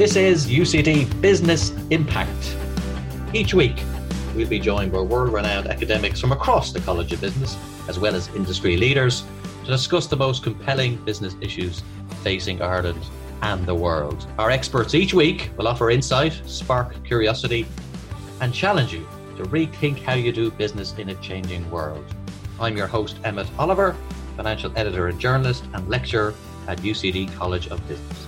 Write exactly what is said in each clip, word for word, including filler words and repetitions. This is U C D Business Impact. Each week, we'll be joined by world-renowned academics from across the College of Business, as well as industry leaders, to discuss the most compelling business issues facing Ireland and the world. Our experts each week will offer insight, spark curiosity, and challenge you to rethink how you do business in a changing world. I'm your host, Emmett Oliver, financial editor and journalist, and lecturer at U C D College of Business.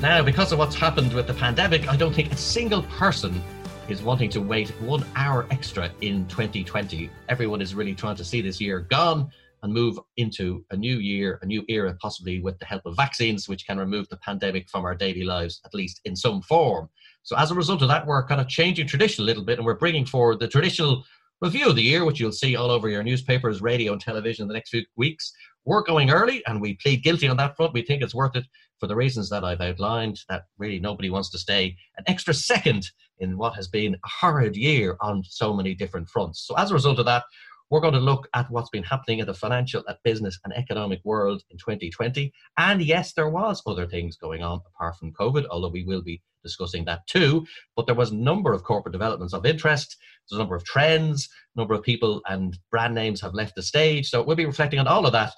Now, because of what's happened with the pandemic, I don't think a single person is wanting to wait one hour extra in twenty twenty. Everyone is really trying to see this year gone and move into a new year, a new era, possibly with the help of vaccines, which can remove the pandemic from our daily lives, at least in some form. So as a result of that, we're kind of changing tradition a little bit, and we're bringing forward the traditional review of the year, which you'll see all over your newspapers, radio and television in the next few weeks. We're going early, and we plead guilty on that front. We think it's worth it for the reasons that I've outlined, that really nobody wants to stay an extra second in what has been a horrid year on so many different fronts. So as a result of that, we're going to look at what's been happening in the financial, at business and economic world in twenty twenty. And yes, there was other things going on apart from COVID, although we will be discussing that too. But there was a number of corporate developments of interest. There's a number of trends, a number of people and brand names have left the stage. So we'll be reflecting on all of that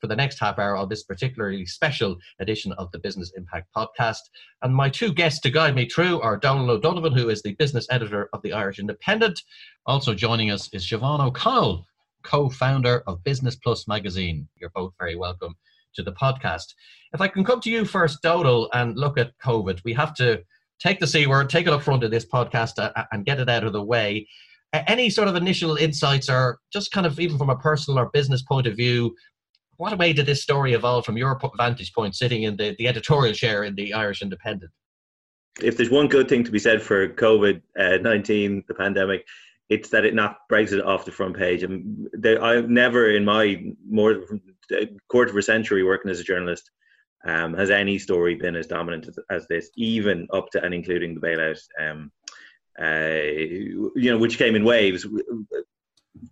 for the next half hour of this particularly special edition of the Business Impact Podcast. And my two guests to guide me through are Donald O'Donovan, who is the business editor of the Irish Independent. Also joining us is Siobhan O'Connell, co-founder of Business Plus Magazine. You're both very welcome to the podcast. If I can come to you first, Donal, and look at COVID. We have to take the C word, take it up front of this podcast uh, and get it out of the way. Uh, any sort of initial insights, or just kind of even from a personal or business point of view, what way did this story evolve from your vantage point sitting in the, the editorial chair in the Irish Independent? If there's one good thing to be said for COVID nineteen, uh, the pandemic, it's that it knocked Brexit off the front page. And they, I've never in my more a quarter of a century working as a journalist um, has any story been as dominant as, as this, even up to and including the bailout, um, uh, you know, which came in waves.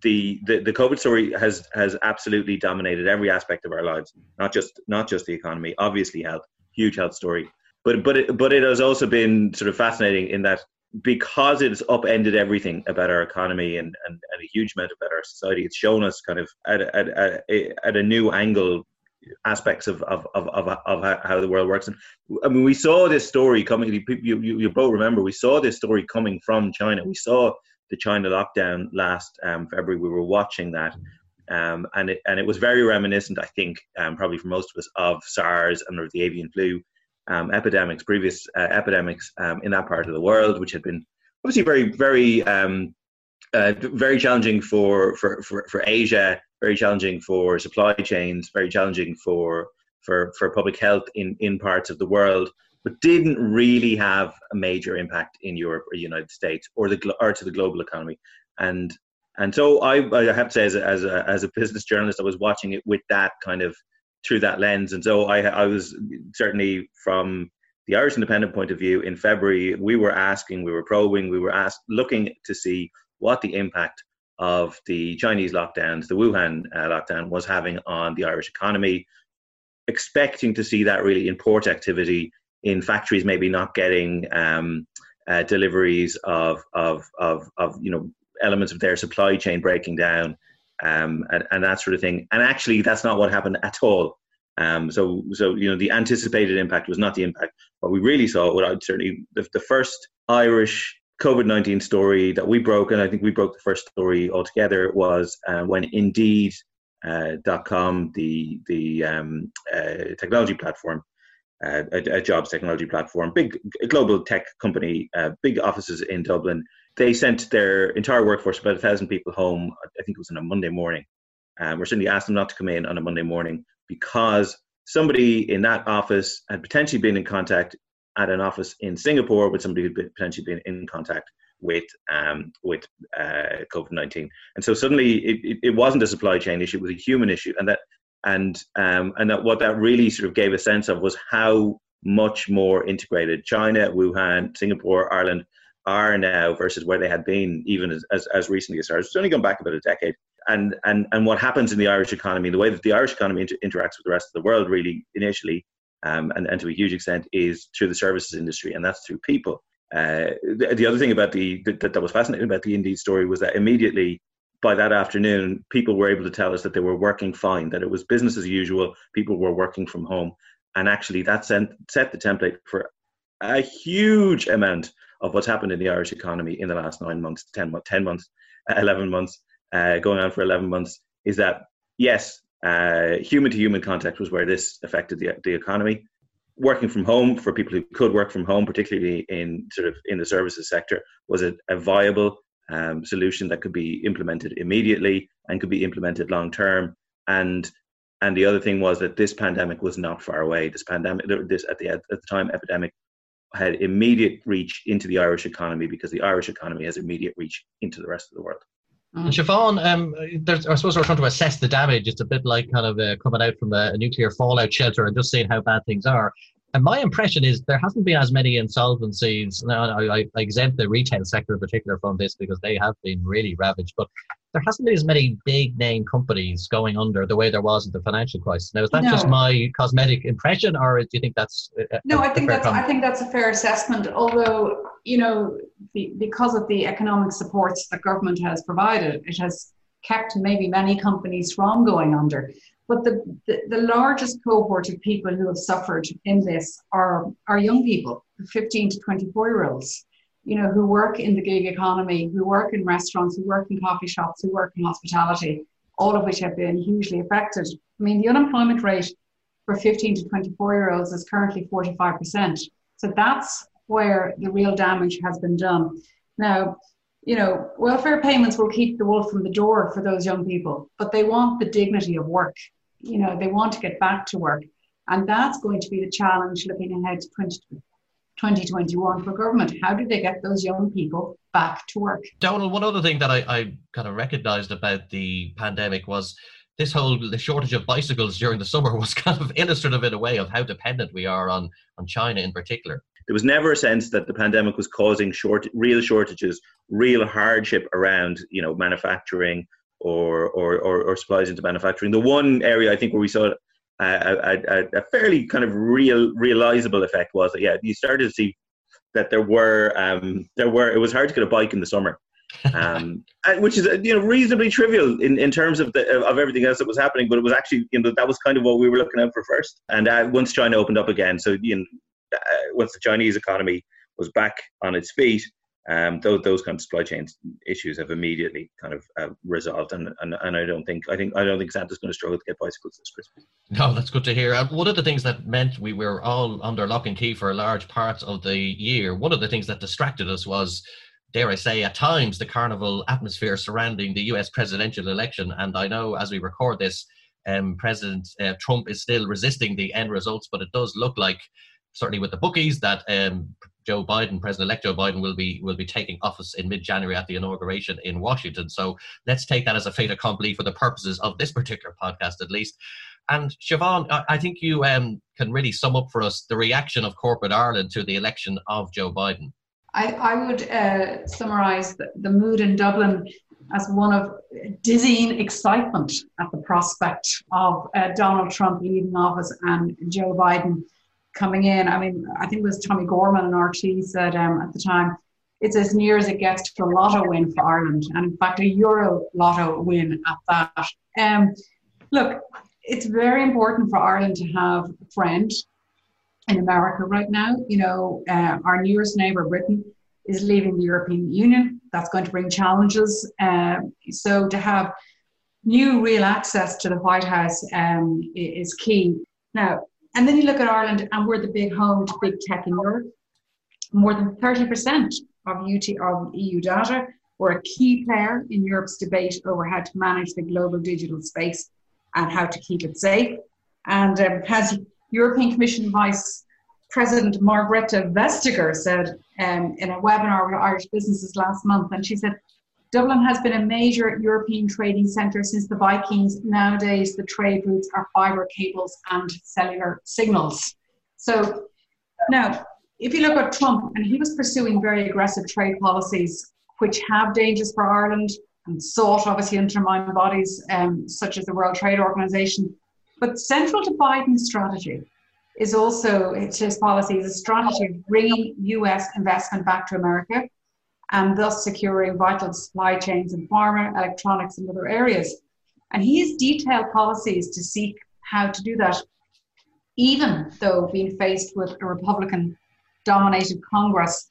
The, the the COVID story has has absolutely dominated every aspect of our lives, not just not just the economy, obviously health, huge health story, but but it, but it has also been sort of fascinating in that because it's upended everything about our economy and, and, and a huge amount about our society. It's shown us kind of at at at, at a new angle aspects of of, of of of how the world works. And I mean, we saw this story coming. You you, you both remember we saw this story coming from China. We saw the China lockdown last um, February, we were watching that, um, and it and it was very reminiscent, I think, um, probably for most of us, of SARS and of the avian flu um, epidemics, previous uh, epidemics um, in that part of the world, which had been obviously very, very, um, uh, very challenging for, for for for Asia, very challenging for supply chains, very challenging for for for public health in in parts of the world, but didn't really have a major impact in Europe or the United States or the or to the global economy. And and so I, I have to say, as a, as a, as a business journalist, I was watching it with that kind of, through that lens. And so I, I was certainly, from the Irish Independent point of view, in February, we were asking, we were probing, we were asked, looking to see what the impact of the Chinese lockdowns, the Wuhan uh, lockdown, was having on the Irish economy, expecting to see that really in port activity, in factories maybe not getting um, uh, deliveries of, of of of you know elements of their supply chain breaking down um, and, and that sort of thing. And actually, that's not what happened at all. Um, so so you know the anticipated impact was not the impact. What we really saw, what I would certainly the, the first Irish COVID nineteen story that we broke, and I think we broke the first story altogether, was uh, when Indeed dot com, uh, the the um, uh, technology platform. Uh, a, a jobs technology platform, big a global tech company, uh, big offices in Dublin. They sent their entire workforce, about a thousand people, home. I think it was on a Monday morning. Um, or certainly asked them not to come in on a Monday morning because somebody in that office had potentially been in contact at an office in Singapore with somebody who'd been, potentially been in contact with um, with uh, COVID nineteen. And so suddenly it, it, it wasn't a supply chain issue; it was a human issue, and that. And um, and that what that really sort of gave a sense of was how much more integrated China, Wuhan, Singapore, Ireland are now versus where they had been even as, as, as recently as SARS. It's only gone back about a decade. And, and and what happens in the Irish economy, the way that the Sh economy inter- interacts with the rest of the world really initially um, and, and to a huge extent is through the services industry, and that's through people. Uh, the, the other thing about the that, that was fascinating about the Indeed story was that immediately by that afternoon, people were able to tell us that they were working fine, that it was business as usual, people were working from home. And actually that sent, set the template for a huge amount of what's happened in the Irish economy in the last nine months, ten, ten months, eleven months, uh, going on for eleven months, is that, yes, uh, human-to-human contact was where this affected the, the economy. Working from home for people who could work from home, particularly in sort of in the services sector, was a, a viable um, solution that could be implemented immediately and could be implemented long-term. And and the other thing was that this pandemic was not far away. This pandemic, this at the at the time, epidemic had immediate reach into the Irish economy because the Irish economy has immediate reach into the rest of the world. Mm. And Siobhan, um, there's, I suppose we're trying to assess the damage. It's a bit like kind of uh, coming out from a, a nuclear fallout shelter and just seeing how bad things are. And my impression is there hasn't been as many insolvencies. Now, I, I exempt the retail sector in particular from this because they have been really ravaged. But there hasn't been as many big name companies going under the way there was in the financial crisis. Now, is that no. just my cosmetic impression, or do you think that's a, no? A, I think that's comment? I think that's a fair assessment. Although, you know, the, because of the economic supports that government has provided, it has kept maybe many companies from going under. But the, the, the largest cohort of people who have suffered in this are, are young people, fifteen to twenty-four year olds, you know, who work in the gig economy, who work in restaurants, who work in coffee shops, who work in hospitality, all of which have been hugely affected. I mean, the unemployment rate for fifteen to twenty-four year olds is currently forty-five percent. So that's where the real damage has been done. Now, you know, welfare payments will keep the wolf from the door for those young people, but they want the dignity of work. You know, they want to get back to work. And that's going to be the challenge looking ahead to twenty twenty-one for government. How do they get those young people back to work? Donald, one other thing that I, I kind of recognised about the pandemic was this whole the shortage of bicycles during the summer was kind of illustrative in a way of how dependent we are on, on China in particular. There was never a sense that the pandemic was causing short, real shortages, real hardship around, you know, manufacturing or or, or, or supplies into manufacturing. The one area I think where we saw a, a, a fairly kind of real realizable effect was that, yeah, you started to see that there were um, there were it was hard to get a bike in the summer, um, which is, you know, reasonably trivial in, in terms of the of everything else that was happening. But it was actually, you know, that was kind of what we were looking out for first. And uh, once China opened up again, so you know. Uh, once the Chinese economy was back on its feet, um, those, those kind of supply chain issues have immediately kind of uh, resolved, and, and and I don't think I think I don't think Santa's going to struggle to get bicycles this Christmas. No, that's good to hear. And one of the things that meant we were all under lock and key for large parts of the year. One of the things that distracted us was, dare I say, at times the carnival atmosphere surrounding the U S presidential election. And I know as we record this, um, President uh, Trump is still resisting the end results, but it does look like, certainly with the bookies, that um, Joe Biden, President-elect Joe Biden, will be will be taking office in mid-January at the inauguration in Washington. So let's take that as a fait accompli for the purposes of this particular podcast, at least. And Siobhan, I, I think you um, can really sum up for us the reaction of corporate Ireland to the election of Joe Biden. I, I would uh, summarise the, the mood in Dublin as one of dizzying excitement at the prospect of uh, Donald Trump leaving office and Joe Biden coming in. I mean, I think it was Tommy Gorman and R T said um, at the time, it's as near as it gets to a lotto win for Ireland, and in fact a Euro lotto win at that. Um, look, it's very important for Ireland to have a friend in America right now. You know, uh, our nearest neighbour, Britain, is leaving the European Union. That's going to bring challenges. Uh, so to have new real access to the White House um, is key. Now, and then you look at Ireland, and we're the big home to big tech in Europe. More than thirty percent of E U data. We're a key player in Europe's debate over how to manage the global digital space and how to keep it safe. And um, as European Commission Vice President Margrethe Vestager said um, in a webinar with Irish businesses last month, and she said, Dublin has been a major European trading centre since the Vikings. Nowadays, the trade routes are fibre cables and cellular signals. So now, if you look at Trump, and he was pursuing very aggressive trade policies, which have dangers for Ireland and sought, obviously, undermine bodies um, such as the World Trade Organization. But central to Biden's strategy is also, his policy is a strategy of bringing U S investment back to America and thus securing vital supply chains in pharma, electronics and other areas. And he has detailed policies to seek how to do that, even though being faced with a Republican-dominated Congress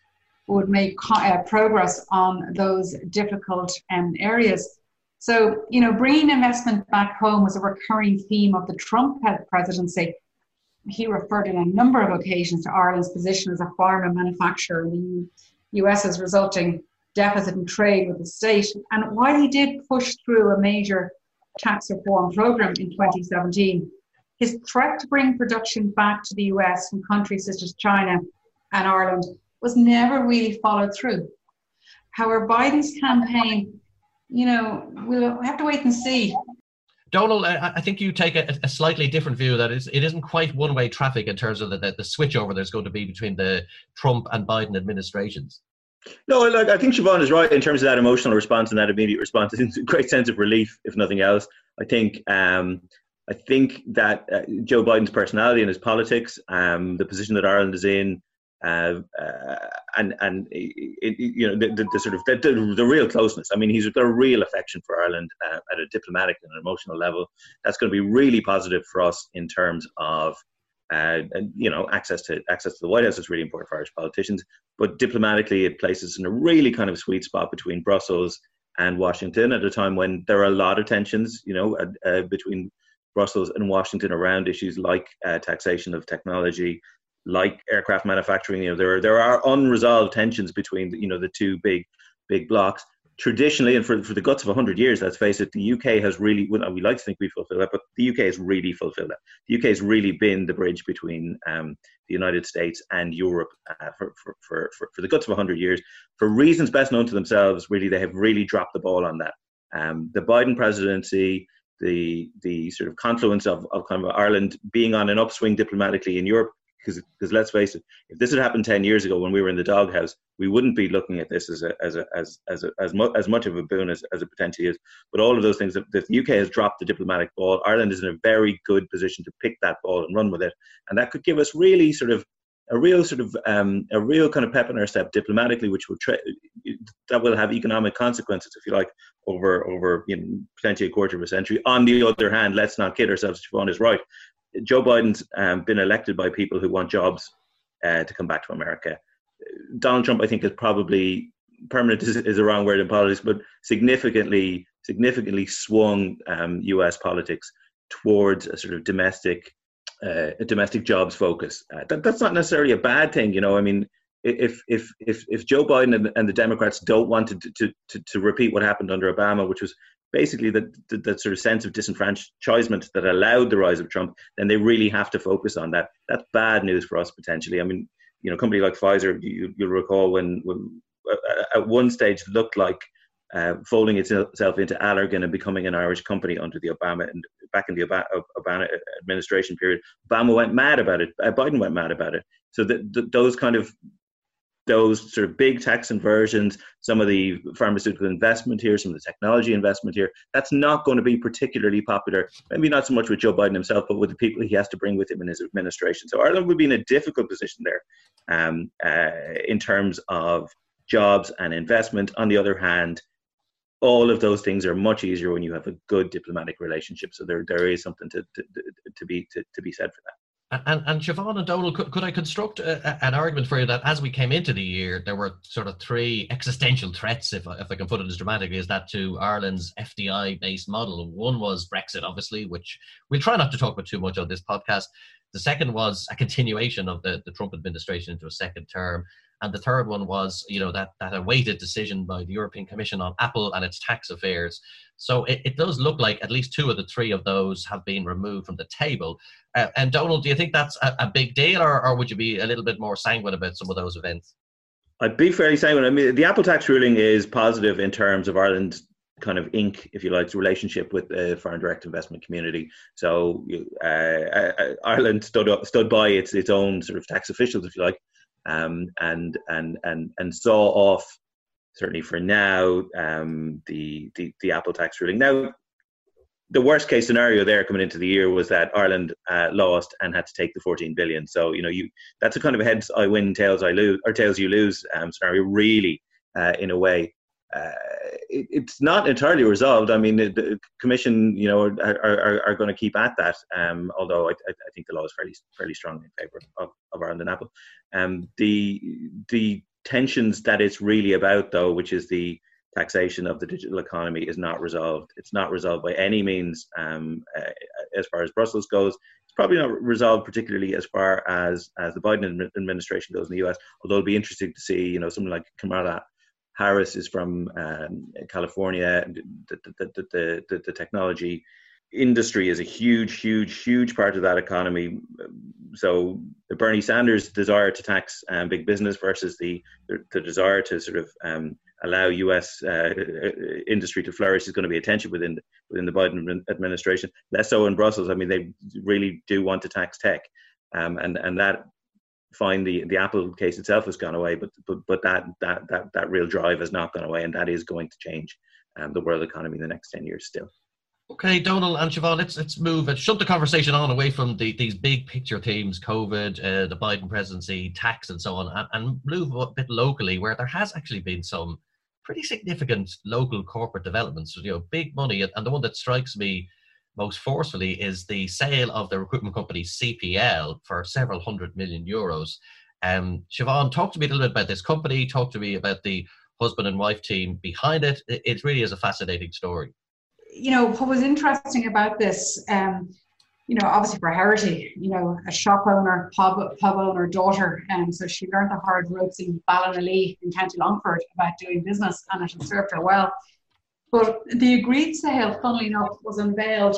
would make uh, progress on those difficult um, areas. So, you know, bringing investment back home was a recurring theme of the Trump presidency. He referred on a number of occasions to Ireland's position as a pharma manufacturer in the U S's resulting deficit in trade with the state. And while he did push through a major tax reform program in twenty seventeen, his threat to bring production back to the U S from countries such as China and Ireland was never really followed through. However, Biden's campaign, you know, we'll have to wait and see. Donal, I think you take a, a slightly different view that it's, it isn't quite one-way traffic in terms of the, the, the switchover there's going to be between the Trump and Biden administrations. No, like, I think Siobhan is right in terms of that emotional response and that immediate response. It's a great sense of relief, if nothing else. I think um, I think that uh, Joe Biden's personality and his politics, um, the position that Ireland is in, Uh, uh, and and it, you know the, the, the sort of the, the, the real closeness. I mean, he's got a real affection for Ireland uh, at a diplomatic and an emotional level. That's going to be really positive for us in terms of uh, you know access to access to the White House is really important for Irish politicians. But diplomatically, it places us in a really kind of sweet spot between Brussels and Washington at a time when there are a lot of tensions, you know, uh, uh, between Brussels and Washington around issues like uh, taxation of technology, like aircraft manufacturing. You know, there are, there are unresolved tensions between, you know, the two big, big blocks. Traditionally, and for, for the guts of one hundred years, let's face it, the U K has really, well, we like to think we fulfill that, but the U K has really fulfilled that. The U K has really been the bridge between um, the United States and Europe uh, for, for, for, for the guts of one hundred years. For reasons best known to themselves, really, they have really dropped the ball on that. Um, the Biden presidency, the, the sort of confluence of, of kind of Ireland being on an upswing diplomatically in Europe, Because, because let's face it, if this had happened ten years ago when we were in the doghouse, we wouldn't be looking at this as a, as a, as as a, as, mu- as much of a boon as, as it potentially is. But all of those things, the U K has dropped the diplomatic ball. Ireland is in a very good position to pick that ball and run with it, and that could give us really sort of a real sort of um, a real kind of pep in our step diplomatically, which will tra- that will have economic consequences, if you like, over over you know, potentially a quarter of a century. On the other hand, let's not kid ourselves. Siobhan is right. Joe Biden's um, been elected by people who want jobs uh, to come back to America. Donald Trump, I think, is probably, permanent is, is the wrong word in politics, but significantly, significantly swung um, U S politics towards a sort of domestic, uh, a domestic jobs focus. Uh, that, that's not necessarily a bad thing, you know. I mean, if if if if Joe Biden and, and the Democrats don't want to, to to to repeat what happened under Obama, which was basically that, that that sort of sense of disenfranchisement that allowed the rise of Trump, then they really have to focus on that. That's bad news for us, potentially. I mean, you know, a company like Pfizer, you, you'll recall when, when at one stage looked like uh, folding itself into Allergan and becoming an Irish company under the Obama, and back in the Obama administration period, Obama went mad about it. Biden went mad about it. So that those kind of those sort of big tax inversions, some of the pharmaceutical investment here, some of the technology investment here, that's not going to be particularly popular. Maybe not so much with Joe Biden himself, but with the people he has to bring with him in his administration. So Ireland would be in a difficult position there um, uh, in terms of jobs and investment. On the other hand, all of those things are much easier when you have a good diplomatic relationship. So there, there is something to, to, to be to, to be said for that. And, and, and Siobhan and Donal, could, could I construct a, an argument for you that as we came into the year, there were sort of three existential threats, if I, if I can put it as dramatically as that, to Ireland's F D I-based model. One was Brexit, obviously, which we'll try not to talk about too much on this podcast. The second was a continuation of the, the Trump administration into a second term. And the third one was, you know, that, that awaited decision by the European Commission on Apple and its tax affairs. So it, it does look like at least two of the three of those have been removed from the table. Uh, and Donald, do you think that's a, a big deal, or, or would you be a little bit more sanguine about some of those events? I'd be fairly sanguine. I mean, the Apple tax ruling is positive in terms of Ireland's kind of ink, if you like, relationship with the foreign direct investment community. So uh, Ireland stood up, stood by its its own sort of tax officials, if you like, um, and and and and saw off, certainly for now, um, the, the the Apple tax ruling. Now, the worst case scenario there coming into the year was that Ireland uh, lost and had to take the fourteen billion. So, you know, you that's a kind of a heads I win, tails I lose, or tails you lose um, scenario, really, uh, in a way. Uh, it, it's not entirely resolved. I mean, the, the Commission, you know, are are, are going to keep at that. Um, although I, I think the law is fairly fairly strong in favour of, of Ireland and Apple. Um, the the tensions that it's really about, though, which is the taxation of the digital economy, is not resolved. It's not resolved by any means um, uh, as far as Brussels goes. It's probably not resolved particularly as far as as the Biden administration goes in the U S. Although it'll be interesting to see, you know, something like Kamala Harris is from um, California. The, the, the, the, the technology industry is a huge, huge, huge part of that economy. So the Bernie Sanders desire to tax um, big business versus the, the, the desire to sort of um, allow U S uh, industry to flourish is going to be a tension within, within the Biden administration. Less so in Brussels. I mean, they really do want to tax tech. Um, and, and that... Fine, the, the Apple case itself has gone away, but but but that that that that real drive has not gone away, and that is going to change um, the world economy in the next ten years still. Okay, Donal and Siobhan, let's let's move and shut the conversation on away from the, these big picture themes, COVID, uh, the Biden presidency, tax, and so on, and, and move a bit locally, where there has actually been some pretty significant local corporate developments, you know, big money, and the one that strikes me most forcefully is the sale of the recruitment company C P L for several hundred million euros. Um, Siobhan, talk to me a little bit about this company. Talk to me about the husband and wife team behind it. It really is a fascinating story. You know, what was interesting about this, um, you know, obviously for Harity, you know, a shop owner, pub, pub owner, daughter. And um, so she learned the hard ropes in Ballinallee in County Longford about doing business, and it has served her well. But the agreed sale, funnily enough, was unveiled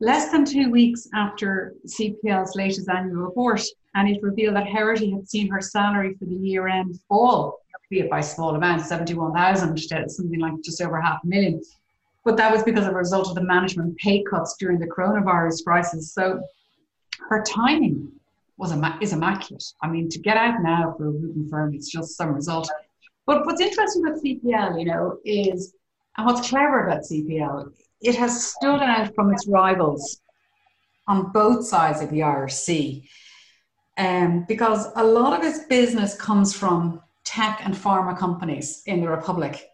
less than two weeks after C P L's latest annual report, and it revealed that Herity had seen her salary for the year-end fall, be it by small amounts, seventy-one thousand to something like just over half a million. But that was because of a result of the management pay cuts during the coronavirus crisis. So her timing was immac- is immaculate. I mean, to get out now for a recruitment firm, it's just some result. But what's interesting about C P L, you know, is... And what's clever about C P L, it has stood out from its rivals on both sides of the Irish Sea, um, because a lot of its business comes from tech and pharma companies in the Republic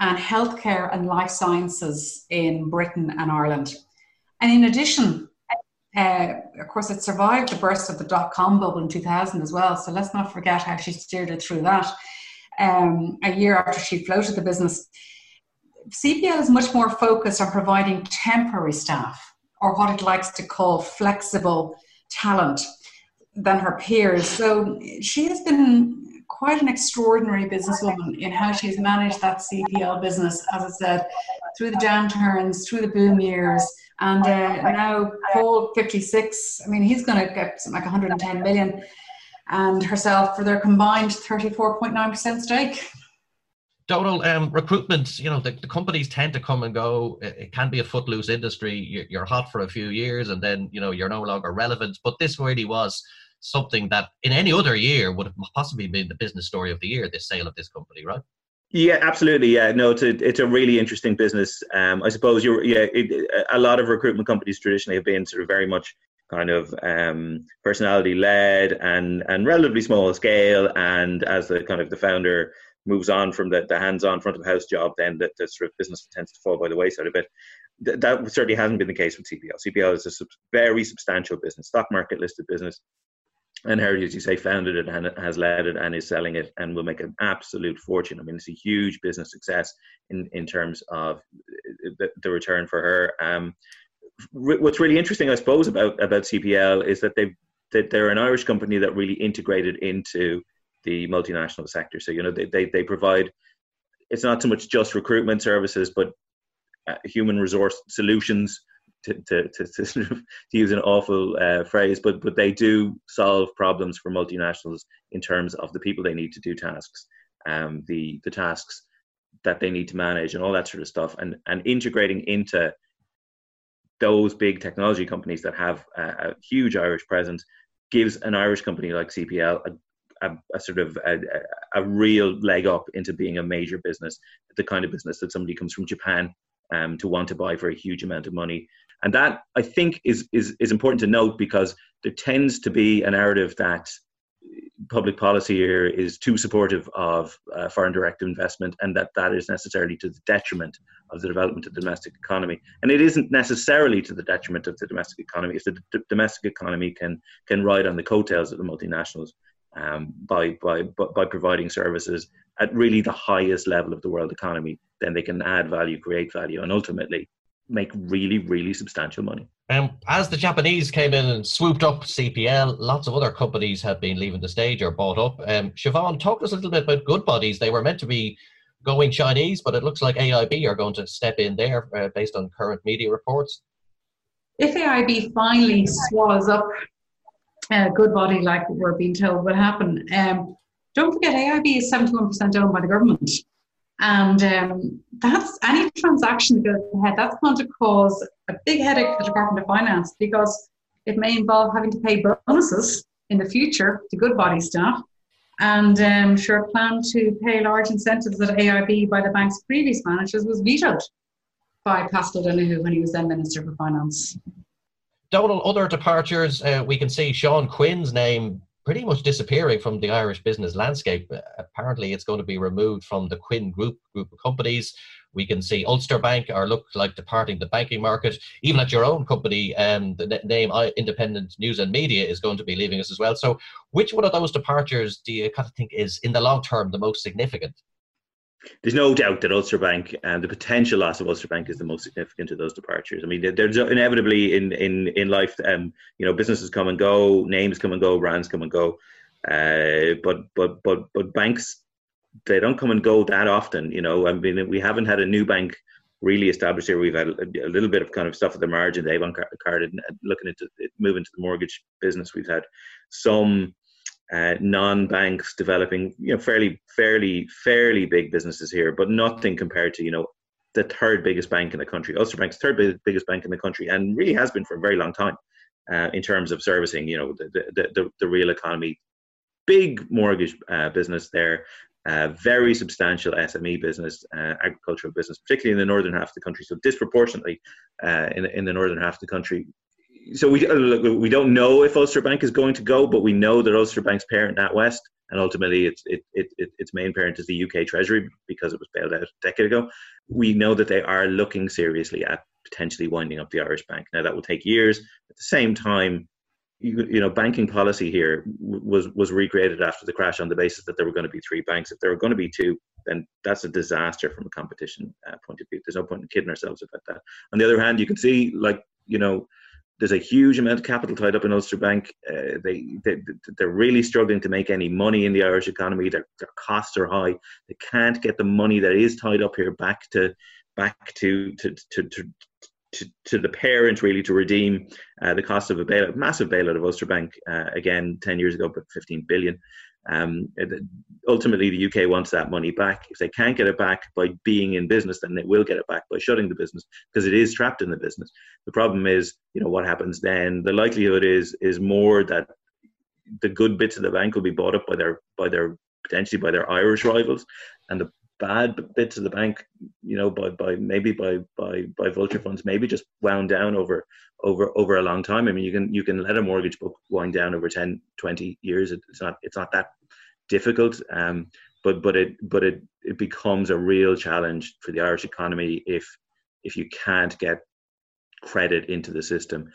and healthcare and life sciences in Britain and Ireland. And in addition, uh, of course, it survived the burst of the dot-com bubble in two thousand as well, so let's not forget how she steered it through that um, a year after she floated the business. C P L is much more focused on providing temporary staff, or what it likes to call flexible talent, than her peers. So she has been quite an extraordinary businesswoman in how she's managed that C P L business, as I said, through the downturns, through the boom years. And uh, now Paul, fifty-six, I mean, he's going to get something like one hundred ten million, and herself for their combined thirty-four point nine percent stake. Donal, um, recruitment, you know, the, the companies tend to come and go. It, it can be a footloose industry. You're, you're hot for a few years and then, you know, you're no longer relevant. But this really was something that in any other year would have possibly been the business story of the year, this sale of this company, right? Yeah, absolutely. Yeah, no, it's a, it's a really interesting business. Um, I suppose you're, yeah, it, a lot of recruitment companies traditionally have been sort of very much kind of um, personality led and, and relatively small scale. And as the kind of the founder moves on from the, the hands-on front-of-house job, then that the sort of business tends to fall by the wayside a bit. Th- that certainly hasn't been the case with C P L. C P L is a sub- very substantial business, stock market-listed business, and Herity, as you say, founded it and has led it and is selling it and will make an absolute fortune. I mean, it's a huge business success in, in terms of the, the return for her. Um, re- what's really interesting, I suppose, about, about C P L is that, they've, that they're an Irish company that really integrated into the multinational sector. So, you know, they, they, they provide, it's not so much just recruitment services, but uh, human resource solutions, to, to, to, to, sort of, to use an awful uh, phrase, but, but they do solve problems for multinationals in terms of the people they need to do tasks, um, the, the tasks that they need to manage and all that sort of stuff, and, and integrating into those big technology companies that have a, a huge Irish presence gives an Irish company like C P L a A, a sort of a, a real leg up into being a major business, the kind of business that somebody comes from Japan um, to want to buy for a huge amount of money. And that, I think, is, is, is important to note, because there tends to be a narrative that public policy here is too supportive of uh, foreign direct investment, and that that is necessarily to the detriment of the development of the domestic economy. And it isn't necessarily to the detriment of the domestic economy if the d- domestic economy can can ride on the coattails of the multinationals um, by, by by providing services at really the highest level of the world economy. Then they can add value, create value, and ultimately make really, really substantial money. Um, as the Japanese came in and swooped up C P L, lots of other companies had been leaving the stage or bought up. Um, Siobhan, talk to us a little bit about Good Bodies. They were meant to be going Chinese, but it looks like A I B are going to step in there uh, based on current media reports. If A I B finally swallows up uh, Good Body, like we're being told will happen, um, don't forget A I B is seventy-one percent owned by the government. And um, that's any transaction that goes ahead, that's going to cause a big headache for the Department of Finance, because it may involve having to pay bonuses in the future to Good Body staff. And um, sure, a plan to pay large incentives at A I B by the bank's previous managers was vetoed by Paschal Donohue when he was then Minister for Finance. Donald, other departures, uh, we can see Sean Quinn's name pretty much disappearing from the Irish business landscape. Apparently it's going to be removed from the Quinn Group group of companies. We can see Ulster Bank are look like departing the banking market. Even at your own company, um, the name Independent News and Media is going to be leaving us as well. So which one of those departures do you kind of think is in the long term the most significant? There's no doubt that Ulster Bank and the potential loss of Ulster Bank is the most significant of those departures. I mean, there's inevitably in in in life, um, you know, businesses come and go, names come and go, brands come and go, uh, but but but but banks, they don't come and go that often. You know, I mean, we haven't had a new bank really established here. We've had a, a little bit of kind of stuff at the margin. They've uncarded, looking into moving to the mortgage business. We've had some. Uh, non-banks developing, you know, fairly, fairly, fairly big businesses here, but nothing compared to, you know, the third biggest bank in the country. Ulster Bank's third big, biggest bank in the country, and really has been for a very long time uh, in terms of servicing, you know, the the, the, the real economy. Big mortgage uh, business there, uh, very substantial S M E business, uh, agricultural business, particularly in the northern half of the country. So disproportionately uh, in in the northern half of the country. So we we don't know if Ulster Bank is going to go, but we know that Ulster Bank's parent, NatWest, and ultimately its it, it, its main parent is the U K Treasury, because it was bailed out a decade ago. We know that they are looking seriously at potentially winding up the Irish Bank. Now, that will take years. At the same time, you, you know, banking policy here was was recreated after the crash on the basis that there were going to be three banks. If there were going to be two, then that's a disaster from a competition uh, point of view. There's no point in kidding ourselves about that. On the other hand, you can see, like, you know, there's a huge amount of capital tied up in Ulster Bank. Uh, they, they, they're really struggling to make any money in the Irish economy. Their, their costs are high. They can't get the money that is tied up here back to back to to to to, to, to the parent, really, to redeem uh, the cost of a bailout, massive bailout of Ulster Bank, uh, again, ten years ago, but fifteen billion. Um, ultimately, the U K wants that money back. If they can't get it back by being in business, then they will get it back by shutting the business, because it is trapped in the business. The problem is, you know, what happens then? The likelihood is is more that the good bits of the bank will be bought up by their by their potentially by their Irish rivals, and the bad bits of the bank, you know, by by maybe by by by vulture funds, maybe just wound down over over over a long time. I mean, you can you can let a mortgage book wind down over ten, twenty years. It's not it's not that difficult, um, but but it but it it becomes a real challenge for the Irish economy if if you can't get credit into the system.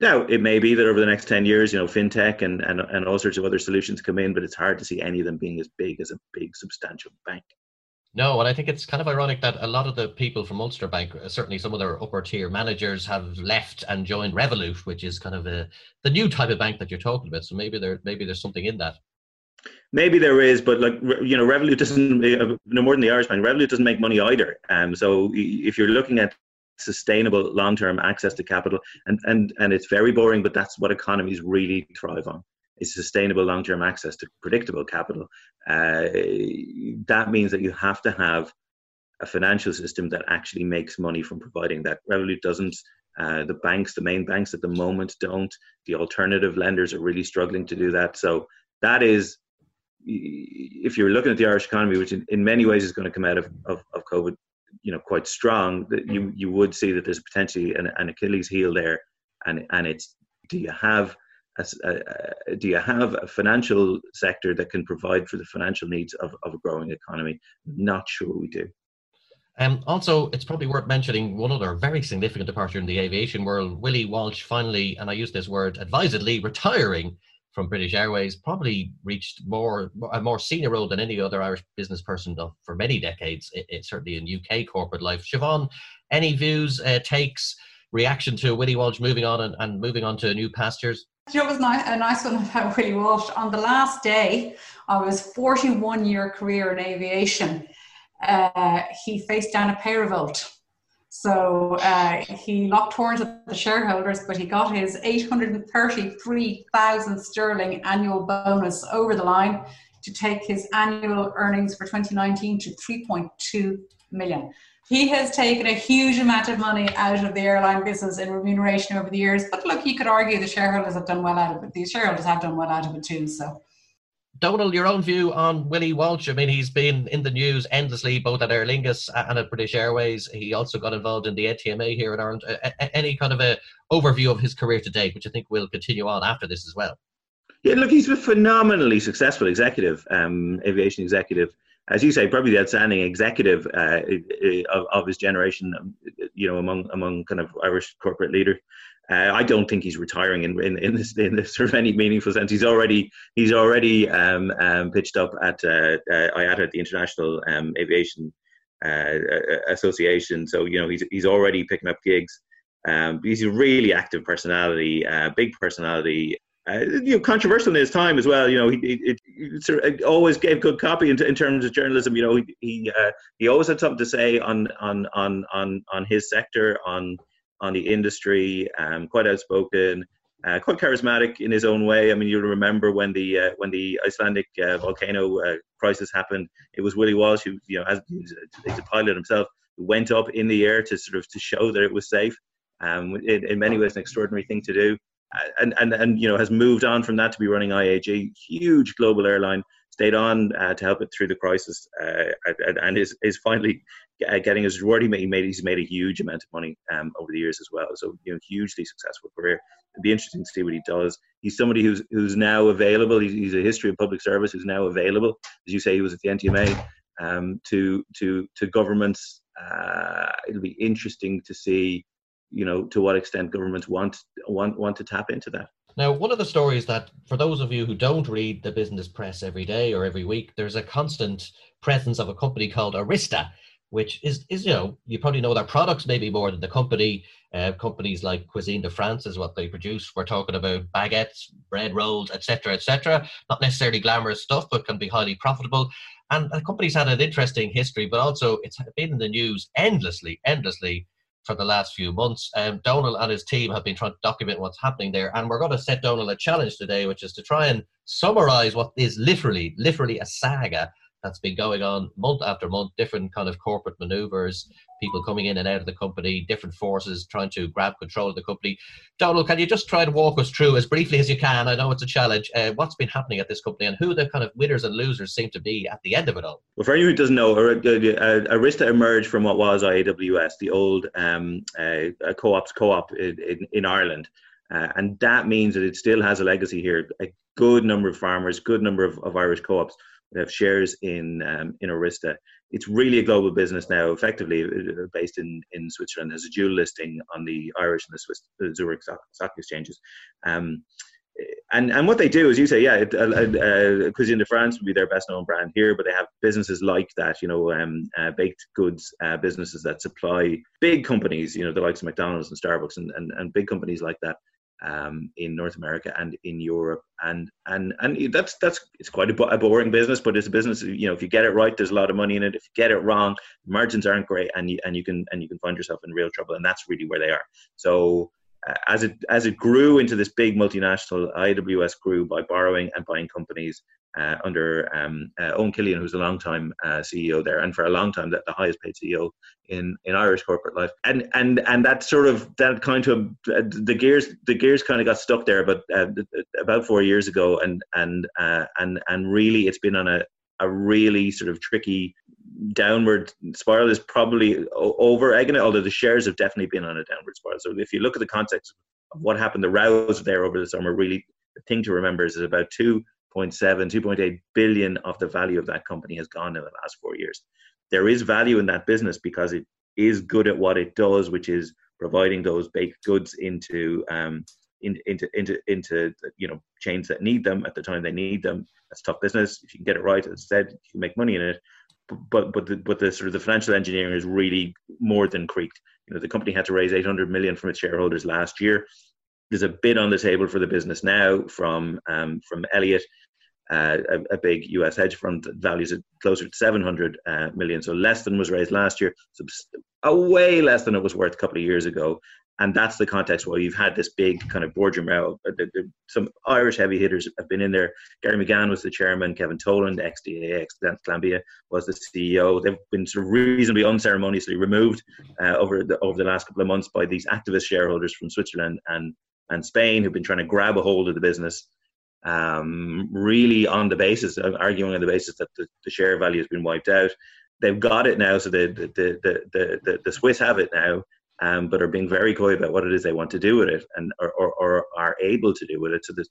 Now, it may be that over the next ten years, you know, fintech and, and and all sorts of other solutions come in, but it's hard to see any of them being as big as a big substantial bank. No, and I think it's kind of ironic that a lot of the people from Ulster Bank, certainly some of their upper tier managers, have left and joined Revolut, which is kind of a, the new type of bank that you're talking about. So maybe there, maybe there's something in that. Maybe there is, but, like, you know, Revolut doesn't, no more than the Irish Bank, Revolut doesn't make money either. Um, so if you're looking at sustainable long-term access to capital, and, and, and it's very boring, but that's what economies really thrive on. Is sustainable long-term access to predictable capital. Uh, that means that you have to have a financial system that actually makes money from providing that. Revolut doesn't. Uh, the banks, the main banks at the moment, don't. The alternative lenders are really struggling to do that. So that is, if you're looking at the Irish economy, which in, in many ways is going to come out of, of, of COVID you know, quite strong, that you, you would see that there's potentially an, an Achilles heel there. And, and it's, do you have a, a, do you have a financial sector that can provide for the financial needs of, of a growing economy? Not sure we do. Um, also, it's probably worth mentioning one other very significant departure in the aviation world. Willie Walsh finally, and I use this word advisedly, retiring from British Airways, probably reached more a more senior role than any other Irish business person for many decades, it, it, certainly in U K corporate life. Siobhan, any views, uh, takes, reaction to Willie Walsh moving on and, and moving on to new pastures? It was a nice one about Willie Walsh. On the last day of his forty-one-year career in aviation, uh, he faced down a pay revolt. So uh, he locked horns with the shareholders, but he got his eight hundred thirty-three thousand sterling annual bonus over the line to take his annual earnings for twenty nineteen to three point two million. He has taken a huge amount of money out of the airline business in remuneration over the years. But look, you could argue the shareholders have done well out of it. The shareholders have done well out of it too, so. Donal, your own view on Willie Walsh. I mean, he's been in the news endlessly, both at Aer Lingus and at British Airways. He also got involved in the A T M A here in Ireland. Any kind of a overview of his career to date, which I think will continue on after this as well? Yeah, look, he's a phenomenally successful executive, um, aviation executive. As you say, probably the outstanding executive uh, of, of his generation, you know, among among kind of Irish corporate leaders. Uh, I don't think he's retiring in in, in, this, in this sort of any meaningful sense. He's already he's already um, um, pitched up at uh, uh, IATA, the International um, Aviation uh, Association. So you know he's he's already picking up gigs. Um, he's a really active personality, uh, big personality. Uh, you know, controversial in his time as well. You know, he, he, he sort of always gave good copy in, in terms of journalism. You know, he he, uh, he always had something to say on on on on on his sector, on. on the industry, um, quite outspoken, uh, quite charismatic in his own way. I mean, you'll remember when the uh, when the Icelandic uh, volcano uh, crisis happened, it was Willie Walsh who, you know, as he's a pilot himself, went up in the air to sort of to show that it was safe. Um, it, in many ways, an extraordinary thing to do, and and and you know has moved on from that to be running I A G, huge global airline. Stayed on uh, to help it through the crisis, uh, and, and is is finally getting his reward. He made he's made a huge amount of money um, over the years as well. So you know, hugely successful career. It'd be interesting to see what he does. He's somebody who's who's now available. He's, he's a history of public service. Who's now available, as you say, he was at the N T M A um, to to to governments. Uh, it'll be interesting to see, you know, to what extent governments want want want to tap into that. Now, one of the stories that, for those of you who don't read the business press every day or every week, there's a constant presence of a company called Arista, which is, is you know, you probably know their products maybe more than the company. Uh, companies like Cuisine de France is what they produce. We're talking about baguettes, bread rolls, et cetera, et cetera. Not necessarily glamorous stuff, but can be highly profitable. And the company's had an interesting history, but also it's been in the news endlessly, endlessly, for the last few months. Um, Donal and his team have been trying to document what's happening there, and we're going to set Donal a challenge today, which is to try and summarise what is literally, literally a saga that's been going on month after month, different kind of corporate manoeuvres, people coming in and out of the company, different forces trying to grab control of the company. Donal, can you just try to walk us through as briefly as you can, I know it's a challenge, uh, what's been happening at this company and who the kind of winners and losers seem to be at the end of it all? Well, for anyone who doesn't know, Arista emerged from what was I A W S, the old um, uh, co-ops co-op in, in, in Ireland. Uh, and that means that it still has a legacy here. A good number of farmers, good number of, of Irish co-ops have shares in um, in Arista. It's really a global business now, effectively based in, in Switzerland. There's a dual listing on the Irish and the Swiss the Zurich stock, stock exchanges. Um, and and what they do, as you say, yeah, it, uh, uh, Cuisine de France would be their best known brand here, but they have businesses like that, you know, um, uh, baked goods uh, businesses that supply big companies, you know, the likes of McDonald's and Starbucks and, and, and big companies like that. Um, in North America and in Europe, and and and that's that's it's quite a, bo- a boring business, but it's a business. You know, if you get it right, there's a lot of money in it. If you get it wrong, margins aren't great, and you and you can and you can find yourself in real trouble. And that's really where they are. So uh, as it as it grew into this big multinational, I A W S grew by borrowing and buying companies uh, under um, uh, Owen Killian, who's a long time uh, C E O there, and for a long time the, the highest paid C E O in in Irish corporate life, and and and that sort of that kind of uh, the gears the gears kind of got stuck there, but uh, about four years ago, and and uh, and and really it's been on a a really sort of tricky downward spiral is probably over egging it, although the shares have definitely been on a downward spiral. So if you look at the context of what happened, the rows there over the summer, really the thing to remember is that about two point seven, two point eight billion of the value of that company has gone in the last four years. There is value in that business because it is good at what it does, which is providing those baked goods into um, in, into into into you know chains that need them at the time they need them. That's tough business. If you can get it right, as I said, you can make money in it. But but the, but the sort of the financial engineering is really more than creaked. You know, the company had to raise eight hundred million from its shareholders last year. There's a bid on the table for the business now from um, from Elliott, uh, a, a big U S hedge fund that values it closer to seven hundred million. So less than was raised last year, so a way less than it was worth a couple of years ago. And that's the context where you've had this big kind of boardroom row. Some Irish heavy hitters have been in there. Gary McGann was the chairman. Kevin Toland, ex-D A, ex-Glambia, was the C E O. They've been sort of reasonably unceremoniously removed uh, over the over the last couple of months by these activist shareholders from Switzerland and and Spain who've been trying to grab a hold of the business, um, really on the basis, of arguing on the basis that the, the share value has been wiped out. They've got it now, so the the the the the, the Swiss have it now. Um, but are being very coy about what it is they want to do with it, and or, or, or are able to do with it. So there's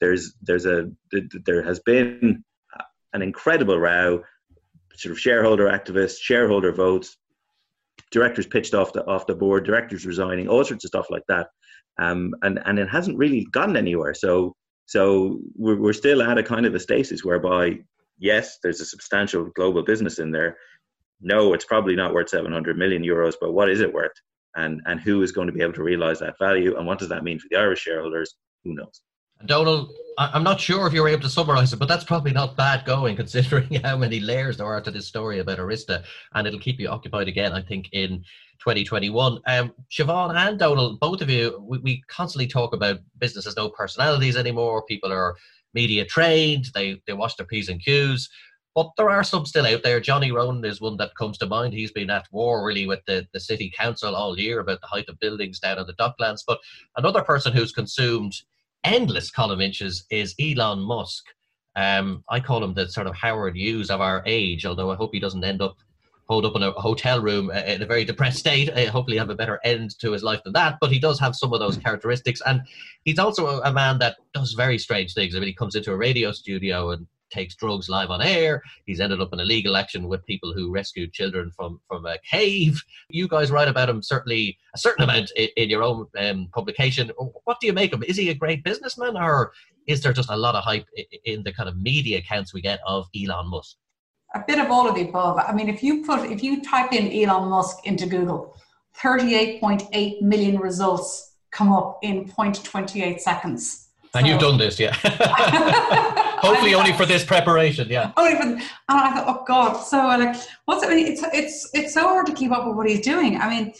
there's there's a there has been an incredible row, sort of shareholder activists, shareholder votes, directors pitched off the off the board, directors resigning, all sorts of stuff like that, um, and and it hasn't really gotten anywhere. So so we're we're still at a kind of a stasis whereby yes, there's a substantial global business in there. No, it's probably not worth seven hundred million euros, but what is it worth? And and who is going to be able to realise that value, and what does that mean for the Irish shareholders? Who knows? Donald, I'm not sure if you're able to summarise it, but that's probably not bad going considering how many layers there are to this story about Arista, and it'll keep you occupied again, I think, in twenty twenty-one. Um, Siobhan and Donald, both of you, we, we constantly talk about businesses no personalities anymore. People are media trained, they, they watch their P's and Q's. But there are some still out there. Johnny Ronan is one that comes to mind. He's been at war really with the, the city council all year about the height of buildings down on the Docklands. But another person who's consumed endless column inches is Elon Musk. Um, I call him the sort of Howard Hughes of our age, although I hope he doesn't end up holed up in a hotel room in a very depressed state. I hopefully have a better end to his life than that. But he does have some of those characteristics. And he's also a, a man that does very strange things. I mean, he comes into a radio studio and takes drugs live on air. He's ended up in a legal action with people who rescued children from, from a cave. You guys write about him certainly a certain amount in, in your own um, publication. What do you make of him? Is he a great businessman, or is there just a lot of hype in the kind of media accounts we get of Elon Musk? A bit of all of the above. I mean, if you put, if you type in Elon Musk into Google, thirty-eight point eight million results come up in zero point two eight seconds. And so, you've done this, yeah. Hopefully only for this preparation, yeah. Only for, and I thought, oh God, so like, what's it? I mean, it's it's it's so hard to keep up with what he's doing. I mean,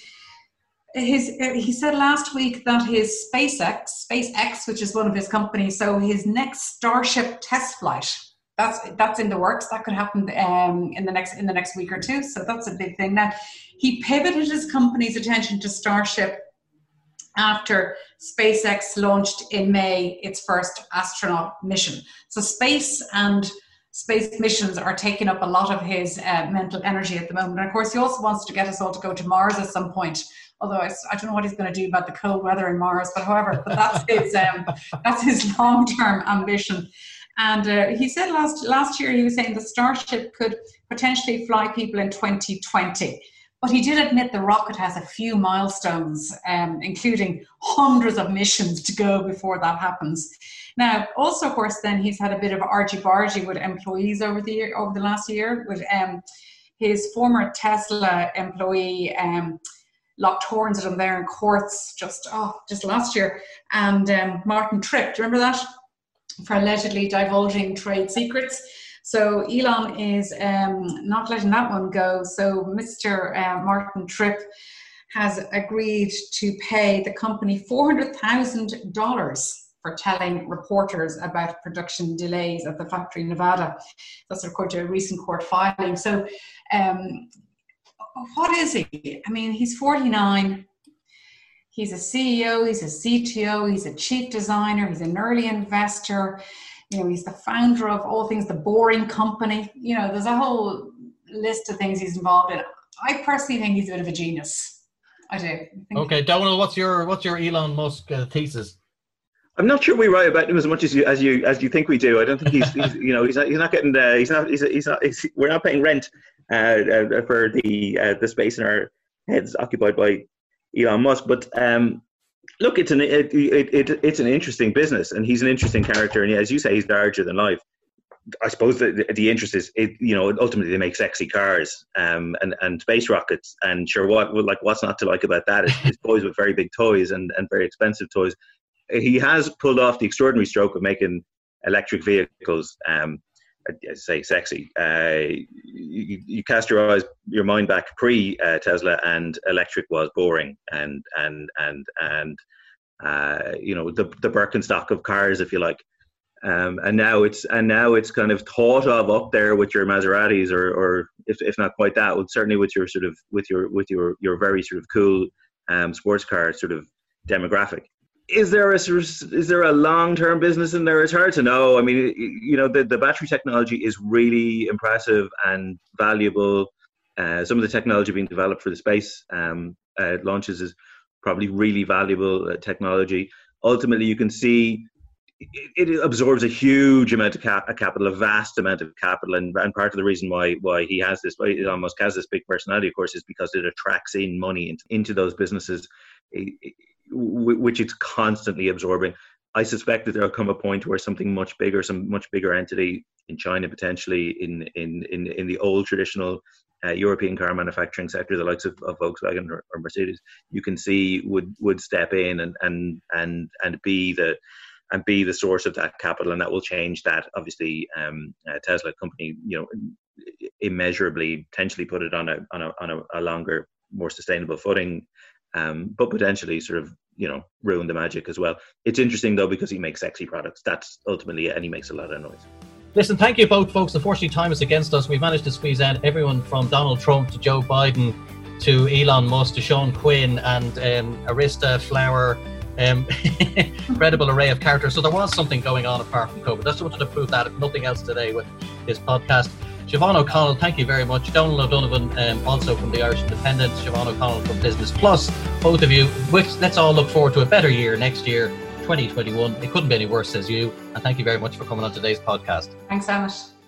his he said last week that his SpaceX, SpaceX, which is one of his companies, so his next Starship test flight, that's that's in the works. That could happen um, in the next in the next week or two. So that's a big thing. Now he pivoted his company's attention to Starship after SpaceX launched in May its first astronaut mission. So space and space missions are taking up a lot of his uh, mental energy at the moment. And of course, he also wants to get us all to go to Mars at some point. Although I, I don't know what he's going to do about the cold weather in Mars, but however, but that's his um, that's his long-term ambition. And uh, he said last last year, he was saying the Starship could potentially fly people in twenty twenty. But he did admit the rocket has a few milestones, um, including hundreds of missions to go before that happens. Now, also, of course, then he's had a bit of argy-bargy with employees over the year, over the last year. With um, his former Tesla employee um, locked horns at him there in courts just oh, just last year, and um, Martin Tripp, do you remember that, for allegedly divulging trade secrets. So Elon is um, not letting that one go. So Mister Uh, Martin Tripp has agreed to pay the company four hundred thousand dollars for telling reporters about production delays at the factory in Nevada. That's according to a recent court filing. So um, what is he? I mean, he's forty-nine. He's a C E O, he's a C T O, he's a chief designer, he's an early investor. You know, he's the founder of all things, the Boring Company. You know, there's a whole list of things he's involved in. I personally think he's a bit of a genius. I do. I okay, Donald, what's your what's your Elon Musk uh, thesis? I'm not sure we write about him as much as you as you as you think we do. I don't think he's, he's you know he's not he's not getting the, he's not he's he's not he's, we're not paying rent uh, uh, for the uh, the space in our heads occupied by Elon Musk. But um, look, it's an it, it, it it's an interesting business, and he's an interesting character, and as you say, he's larger than life. I suppose the, the interest is, it, you know, ultimately they make sexy cars um, and, and space rockets, and sure, what like what's not to like about that is, is boys with very big toys and, and very expensive toys. He has pulled off the extraordinary stroke of making electric vehicles, um, as I say, sexy. Uh, you, you cast your eyes, your mind back pre uh, Tesla, and electric was boring, and and and and uh, you know the the Birkenstock of cars, if you like. Um, and now it's and now it's kind of thought of up there with your Maseratis, or, or if if not quite that, well, certainly with your sort of with your with your your very sort of cool um, sports car sort of demographic. Is there a is there a long term business in there? It's hard to know. I mean, you know, the the battery technology is really impressive and valuable. Uh, some of the technology being developed for the space um, uh, launches is probably really valuable uh, technology. Ultimately, you can see. It, it absorbs a huge amount of cap, a capital, a vast amount of capital, and, and part of the reason why why he has this, why Elon Musk has this big personality, of course, is because it attracts in money into, into those businesses, which it's constantly absorbing. I suspect that there will come a point where something much bigger, some much bigger entity in China, potentially in in in, in the old traditional uh, European car manufacturing sector, the likes of, of Volkswagen or, or Mercedes, you can see would would step in and and and and be the and be the source of that capital, and that will change that. Obviously, um, uh, Tesla company, you know, immeasurably, potentially put it on a on a on a, a longer, more sustainable footing, um, but potentially sort of you know ruin the magic as well. It's interesting though because he makes sexy products. That's ultimately it, and he makes a lot of noise. Listen, thank you both, folks. Unfortunately, time is against us. We've managed to squeeze out everyone from Donald Trump to Joe Biden to Elon Musk to Sean Quinn and um, Arista, Flower. Um, incredible array of characters. So there was something going on apart from COVID. I just wanted to prove that, if nothing else, today with this podcast. Siobhan O'Connell, thank you very much. Donald O'Donovan, um, also from the Irish Independent. Siobhan O'Connell from Business Plus. Both of you, which, let's all look forward to a better year next year, twenty twenty-one. It couldn't be any worse, says you. And thank you very much for coming on today's podcast. Thanks so much.